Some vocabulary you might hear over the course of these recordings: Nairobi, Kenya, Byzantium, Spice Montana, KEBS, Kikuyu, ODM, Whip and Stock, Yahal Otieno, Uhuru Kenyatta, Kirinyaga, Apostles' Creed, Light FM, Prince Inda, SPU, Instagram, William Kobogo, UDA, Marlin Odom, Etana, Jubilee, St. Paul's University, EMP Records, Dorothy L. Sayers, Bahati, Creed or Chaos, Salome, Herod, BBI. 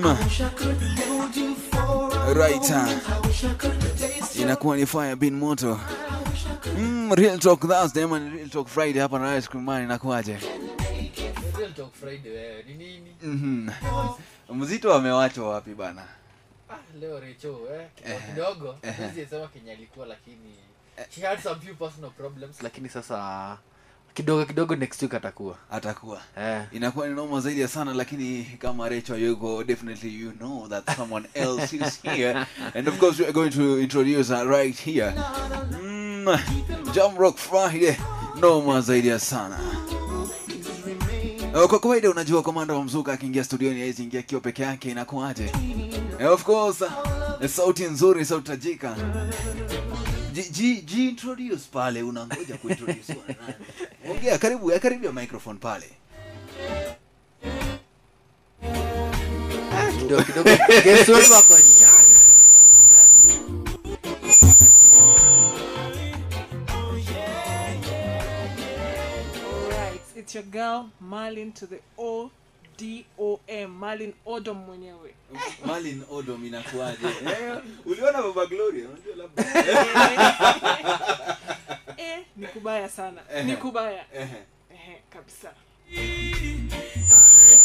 FM. Right. Inakuwa ni fire bin moto. Real Talk Thursday man, Real Talk Friday hapa na ice cream man inakuaje? Real Talk Friday wewe ni nini? Mzito amewachwa wapi bana? Leo Rachel kidogo. Sisi sema Kenya ilikuwa lakini she had some few personal problems lakini sasa kidogo next week atakuwa inakuwa ni normal zaidi sana lakini kama Rachel yuko definitely you know that someone else is here and of course we are going to introduce her right here. Jam Rock Friday normal zaidi sana. Kwa kawaida unajua komanda wa mzuka akiingia studio ni hizi ingia kio peke yake inakuaje? Of course sauti nzuri sauti tajika. Introduce pale unangoja kuintroduce kwa nani? Ongea karibu ya microphone pale. Kidogo kesho wako chani. All right, it's your girl Marlin to the O DOM Marlin Odom mwenyewe. Marlin Odom inakuaje? Uliona baba Gloria unajua labda. Ni kubaya sana. Ni kubaya. Kabisa. I'm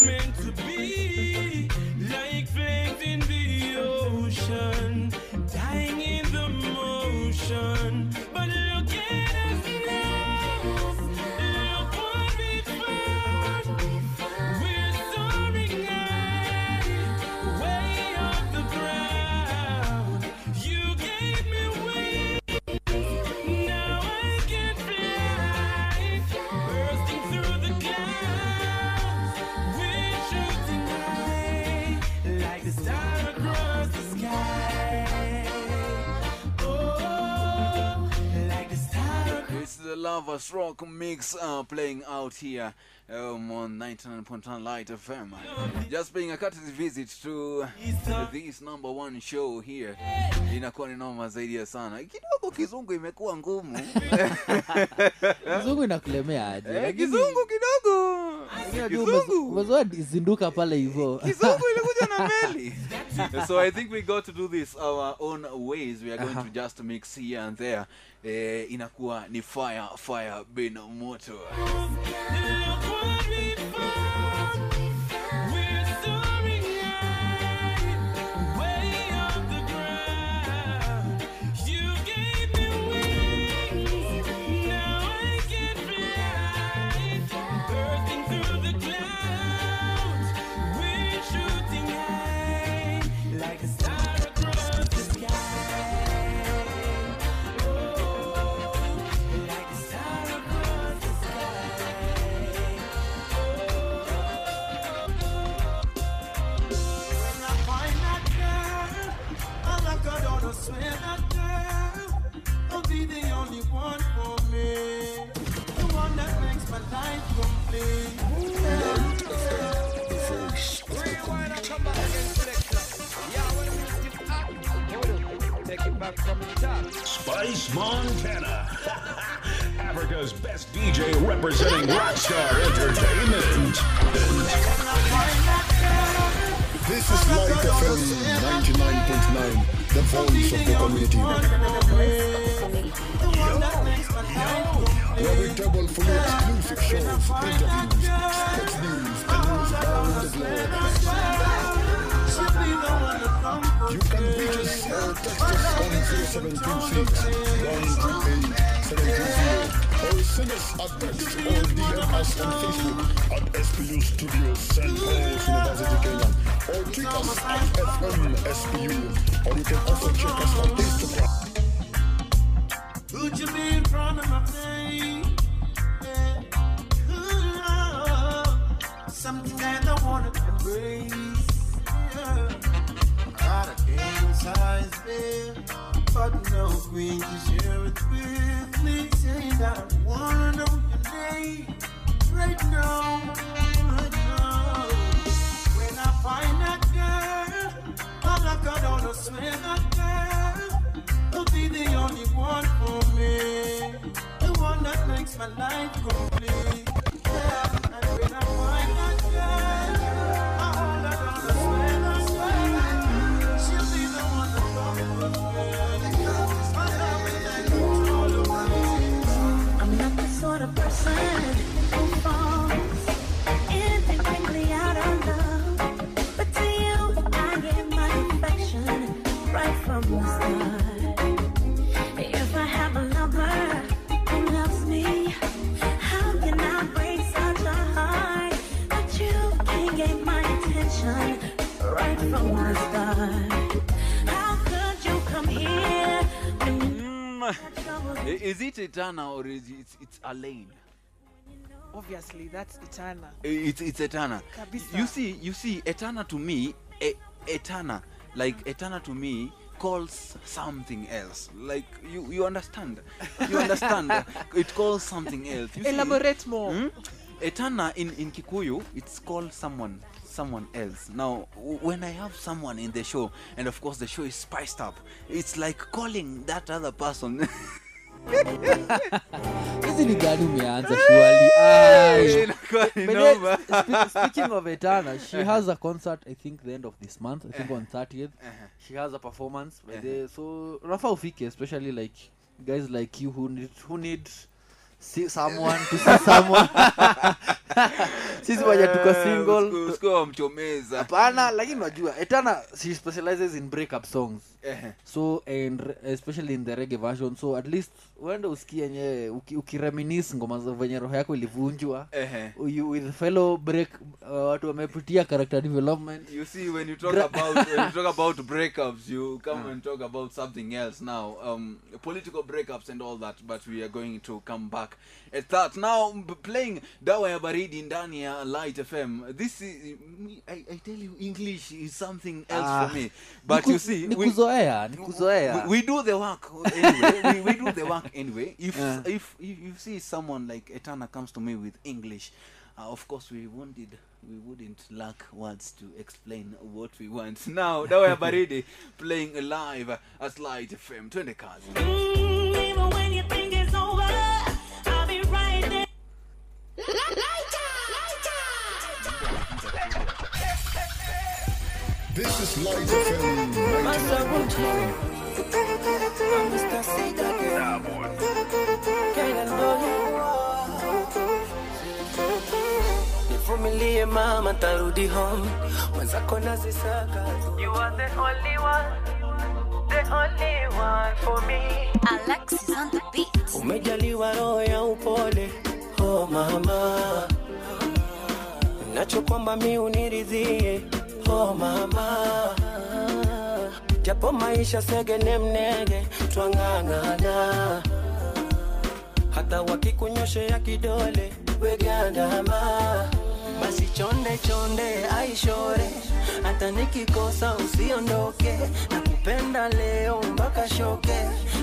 meant to be like flames in the ocean, dying in the motion. But look at us now. Lovers Rock Mix playing out here on 99.1 Light FM. Just paying a courtesy visit to this number one show here. Inakuwa ni noma zaidi sana. Kidogo kizungu imekuwa ngumu. Kizungu inakulemea aje? Kizungu kidogo. Mzoa zinduka pale hivyo. Kizungu ilikuja na meli. So I think we got to do this our own ways. We are going to just mix here and there. Inakuwa ni fire bin moto. Spice Montana, Africa's best DJ representing Rockstar Entertainment. This is Light FM 99.9, the voice of the community. Profitable for your exclusive shows, interviews, sports news, and news around the globe. You can reach us or text us on 0726-138-720 or send us a text or DM us on Facebook at SPU Studios St. Paul's University, Kenya, or tweet us at FMSPU, or you can also check us on Instagram. Would you be in front of my face? Something I don't want to embrace. Out of King's eyes, babe, but no queen to share it with me. Saying that I want to know your name right now. When I find that girl, all I got on is swear that girl. You'll be the only one for me, the one that makes my life complete. Yeah, and when I find that girl, all I don't know is when I Mama, is it Etana or is it, it's Alain? Obviously, that's Etana. It's Etana. Kabisa. You see, Etana to me, Etana to me calls something else. Like you understand? You understand? It calls something else. You elaborate see, more. Hmm? Etana in Kikuyu, it's called someone else. Now, when I have someone in the show, and of course the show is spiced up, it's like calling that other person. Speaking of Etana, she has a concert, I think, the end of this month. I think on 30th. She has a performance. So, Rafa Ufike, especially like guys like you who need see someone to see someone. Sisi wajatuko single. Usko mchomeza. Hapana, lakini unajua Etana she specializes in breakup songs. So and especially in the reggae version. So at least wenda usikie nye ukireminisce ngoma za venye roho yako ilivunjwa. You with fellow break watu wamepitia character development. You see when you talk about breakups, you come and talk about something else now. Political breakups and all that, but we are going to come back at that. Now playing Dawa ya Baridi ndani ya Light FM. This is I tell you, English is something else for me. But you see we do the work anyway. we do the work anyway. If you see someone like Etana comes to me with English, of course we wouldn't lack words to explain what we want. Now Dawa ya Baridi playing live at Light FM. 20 cards. Even when you think it's over, this is Light FM 91.1. Nivumilie mama tarudi home. Mwenzako nazisaka. You are the only one. The only one for me. Alex is on the beat. Umejaliwa roho ya upole. Oh mama, nacho kwamba mi uniridhie. Oh mama, japo maisha sege nemnege, twangangana. Hata wakikunyoshe ya kidole, wegandama. Basi chonde chonde aishore, hata nikikosa usiondoke. Nakupenda leo mpaka shoke,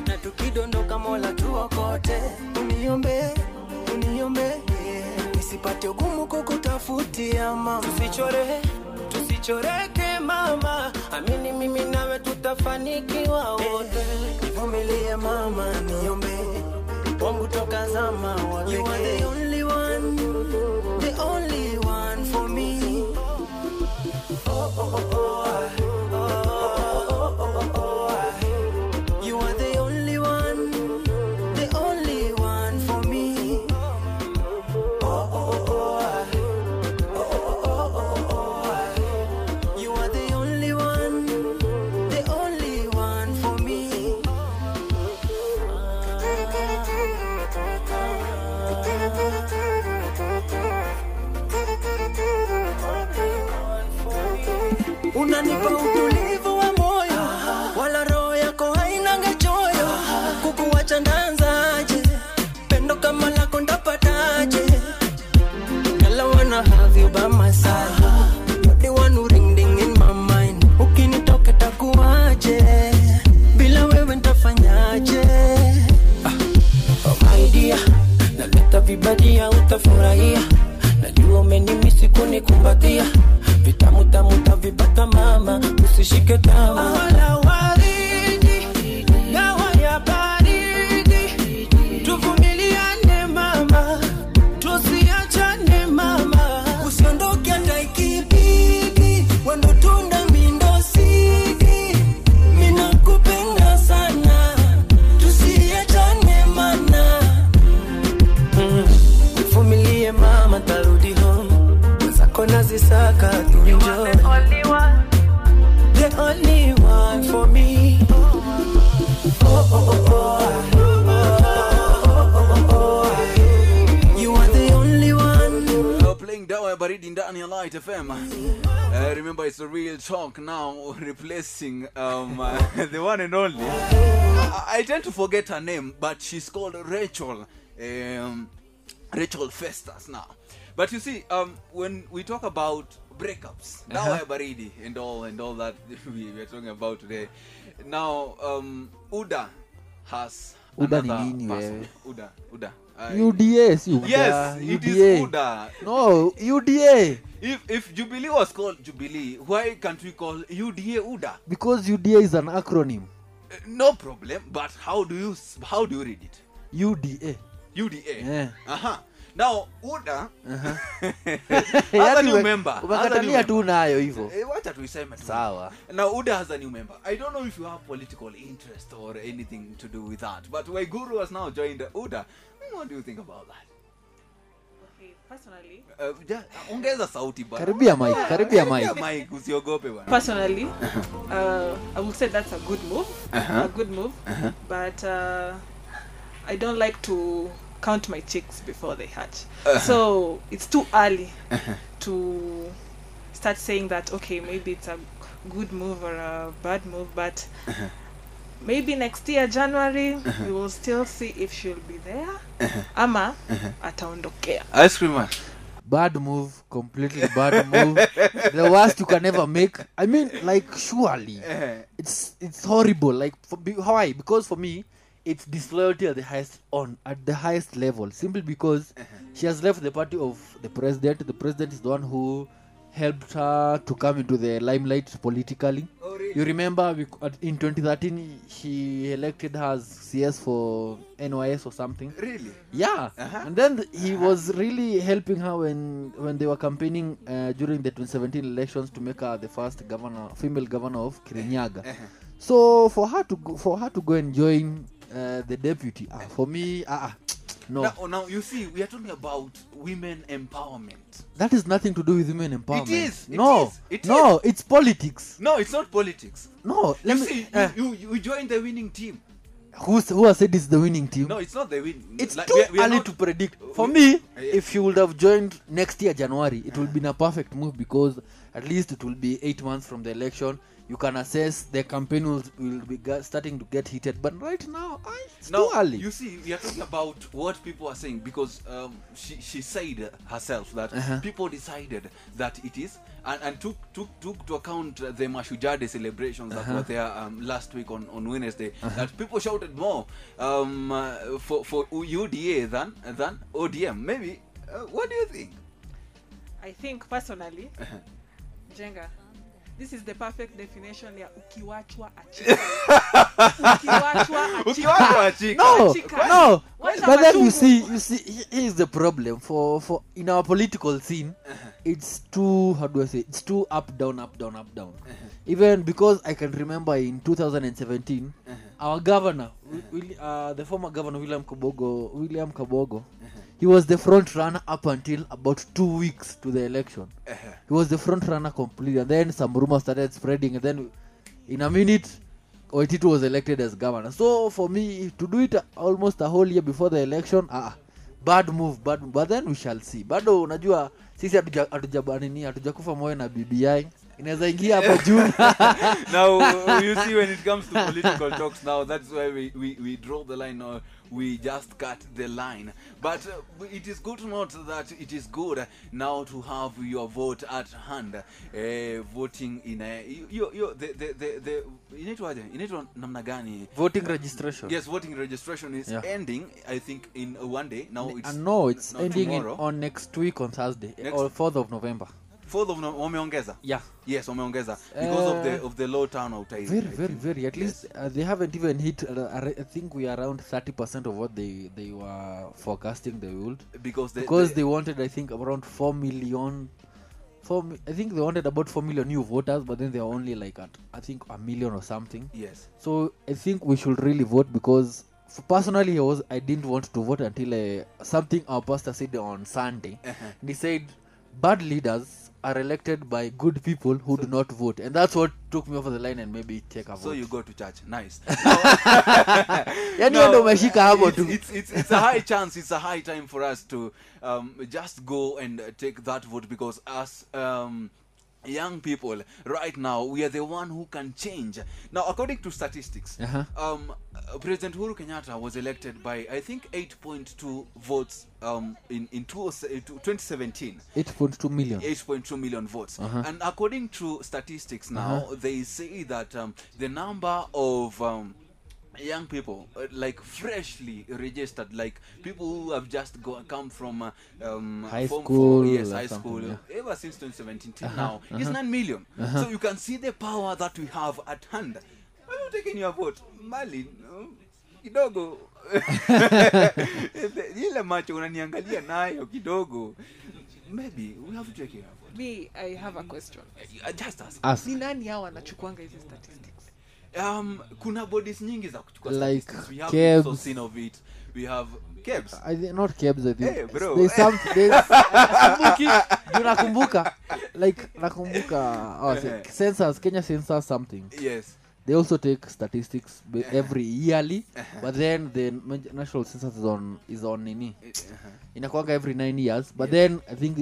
na tukidondoka Mola tuokote. Uniombe, uniombe, nisipate ugumu kukutafutia mama. Tusichore, tusichoreke mama. Amini mimi nawe tutafanikiwa wote. Nivumilie mama, niombe wangu toka zama waleke. You are the only one, the only one for me. Oh oh oh oh. Unanipa utulivu wa moyo, wala roho yako haina ngachoyo. Kukuwacha ndanzaje, pendo kama lako ndapataje. Girl I wanna have you by my side, you're the one who ring ding in my mind. Ukinitoka takuwaje, bila wewe ntafanyaje. Oh my dear, naleta vibadia utafurahia. Najua umenimisi kunikumbatia. Vitamu tamu tavipata mama, usishike tamaa. Wala waridi, dawa ya baridi. Tuvumiliane mama, tusiachane mama. Usiondoke hata ikibidi, wendo tunda mindo sidi. Ninakupenda sana, tusiachane mana. Nivumilie mama tarudi home. Nazisaka tu enjoy. The only one for me. Oh oh oh oh. baridi ndani ya Light FM. Remember, it's a real talk now, replacing the one and only. I tend to forget her name, but she's called Rachel. Rachel Festas now. But you see, when we talk about breakups, now baridi and all that we are talking about today. Now, UDA has UDA. UDA, si UDA. Yes, it is UDA. No, UDA. If Jubilee was called Jubilee, why can't we call UDA UDA? Because UDA is an acronym. No problem, but how do you read it? UDA. Yeah. Now, UDA. Has a new member. Ubakatania tu nayo hivyo. Wacha tuiseme tu. Sawa. Now, UDA has a new member. I don't know if you have political interest or anything to do with that, but Waiguru has now joined UDA. What do you think about that? Okay, personally. Ongeza sauti bwana. Karibia mic usiogope bwana. Personally, I would say that's a good move. A good move. But I don't like to count my chicks before they hatch. So it's too early to start saying that, okay, maybe it's a good move or a bad move, but maybe next year, January, we will still see if she'll be there. Ama ataondokea. Ice cream man. Bad move, completely bad move. The worst you can ever make. I mean, like, surely. It's horrible. Like, why? Because for me, it's disloyalty at the highest level, simply because she has left the party of the president. The president is the one who helped her to come into the limelight politically. Oh, really? You remember in 2013 she elected her as CS for NYS or something. Really? Yeah. And then he was really helping her when they were campaigning during the 2017 elections to make her the first female governor of Kirinyaga. So for her to go and join the deputy, for me, no. Now you see, we are talking about women empowerment. That is nothing to do with women empowerment. It is. It's politics. No, it's not politics. No, you join the winning team. Who has said it's the winning team? No, it's not the winning. It's like, too early to predict. For me, if you would have joined next year January, it would be a perfect move, because at least it will be 8 months from the election. You can assess the campaign will be starting to get heated. But right now, it's too early. You see, we are talking about what people are saying, because she said herself that people decided that it is, and took to account the Mashujade celebrations that were there last week on Wednesday, that people shouted more for UDA than ODM. Maybe, what do you think? I think personally, Jenga, this is the perfect definition ya ukiwachwa achika. Ukiwachwa achika. No. But then you see, here's the problem for in our political scene. It's too, how do I say? It's too up down. Even because I can remember in 2017, our governor, the former governor William Kobogo, he was the front runner up until about 2 weeks to the election. He was the front runner completely, and then some rumors started spreading, and then in a minute, Waititu was elected as governor. So for me, to do it almost a whole year before the election, bad move. But then we shall see. Bado unajua sisi hatujakufa moyo na BBI. Now, you see, when it comes to political talks now, that's why we draw the line, or we just cut the line. But it is good to note that it is good now to have your vote at hand. Voting in a... Voting registration. Yes, voting registration is ending, I think, in one day. It's ending on next week on Thursday, or 4th of November. 4th of November, wameongeza? Yeah. Yes, wameongeza. Because of the low turnout. Very. At least they haven't even hit, I think we are around 30% of what they were forecasting they would. Because they wanted, I think, around 4 million. I think they wanted about 4 million new voters, but then they are only like at, I think, 1 million or something. Yes. So I think we should really vote, because personally I didn't want to vote until something our pastor said on Sunday. And he said, bad leaders are elected by good people who do not vote, and that's what took me over the line and maybe take a vote. So you go to church, nice. No, it's a high chance. It's a high time for us to just go and take that vote, because us young people right now, we are the one who can change. Now, according to statistics, President Uhuru Kenyatta was elected by I think 8.2 votes in 2017. 8.2 million. 8.2 million votes. And according to statistics now, they say that the number of young people, like freshly registered, like people who have just come from high school, ever since 2017 till now, is 9 million. So you can see the power that we have at hand. Are you taking your vote, Marlin? Kidogo. Ile macho unaniangalia nayo kidogo. Maybe we have to take your vote. Me, I have a question. Just ask. Ni nani hao wanachukuanga hizo statistics? Kuna bodies nyingi za kuchukua statistics. We have also seen of it. We have KEBS. I think. Hey, bro. There's nakumbuka. Like nakumbuka. Oh, census, Kenya census something. Yes. They also take statistics every yearly, but then the national census is on nini. Inakuwa every 9 years, but then I think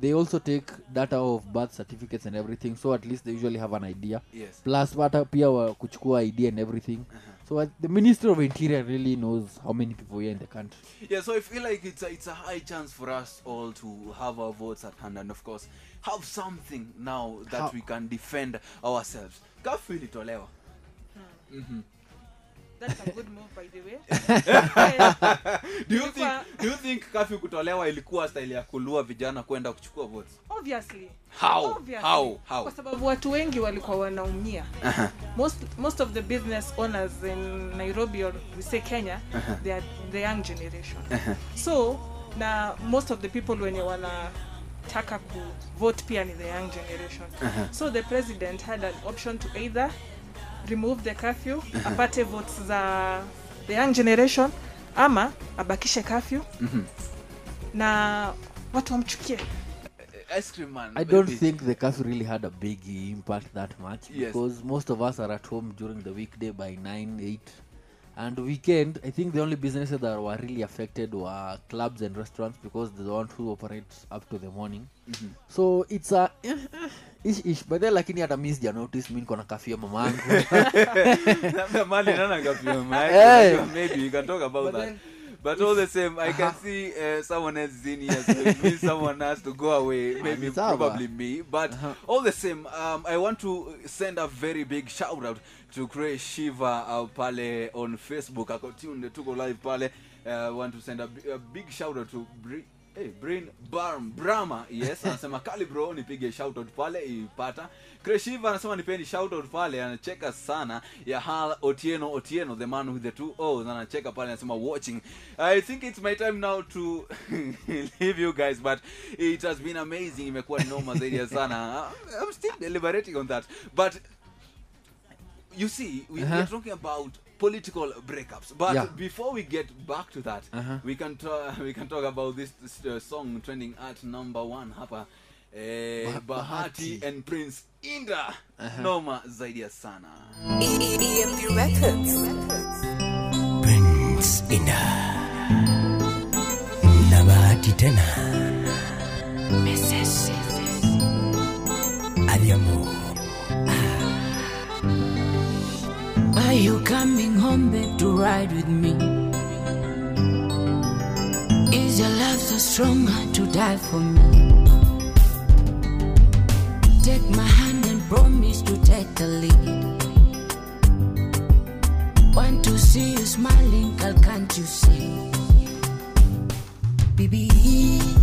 they also take data of birth certificates and everything, so at least they usually have an idea. Yes. Plus wata pia kuchukua ID and everything. So the Minister of Interior really knows how many people are in the country. Yeah, so I feel like it's a high chance for us all to have our votes at hand, and of course have something now that we can defend ourselves. Kafu ilitolewa. That's a good move, by the way. Do you think kafu kutolewa ilikuwa style ya kulua vijana kwenda kuchukua votes? Obviously. How? Kwa sababu watu wengi walikuwa wanaumia. Most of the business owners in Nairobi, or we say Kenya, they are the young generation. So, na most of the people wenye wanataka ku vote pia ni the young generation. So the president had an option to either remove the curfew, apate votes za the young generation, ama abakishe curfew, na watu wamchukie. Ice cream man. I don't think the curfew really had a big impact that much, because most of us are at home during the weekday by 9, 8, and weekend. I think the only businesses that were really affected were clubs and restaurants, because they're the ones who operate up to the morning. So it's a ish, but then lakini hata miss ya notice mimi niko na kafia mamangu. Labda mali nana kafia mamangu. Maybe you can talk about that. But all the same, I can see someone else in here, so someone has to go away, maybe probably me. But all the same, I want to send a very big shout out to Cray Shiva pale on Facebook. I continue to go live pale. I want to send a big shout out to Brain Brahma. Yes, anasema kali bro nipige shout out pale ipata. Kreshiva anasema nipeni shout out pale, anacheka sana. Yahal Otieno, the man with the 2 O's, anacheka pale anasema watching. I think it's my time now to leave you guys, but it has been amazing. Imekuwa noma zaidi sana. I'm still deliberating on that. But you see, we are talking about political breakups, but before we get back to that, we can talk about this song trending at number 1 hapa, Bahati and Prince Inda, noma zaidi sana. EMP Records, Prince Inda na Bahati tena meses adiamo. Are you coming home, babe, to ride with me? Is your love so strong to die for me? Take my hand and promise to take the lead. Want to see you smiling, girl, can't you see? Baby.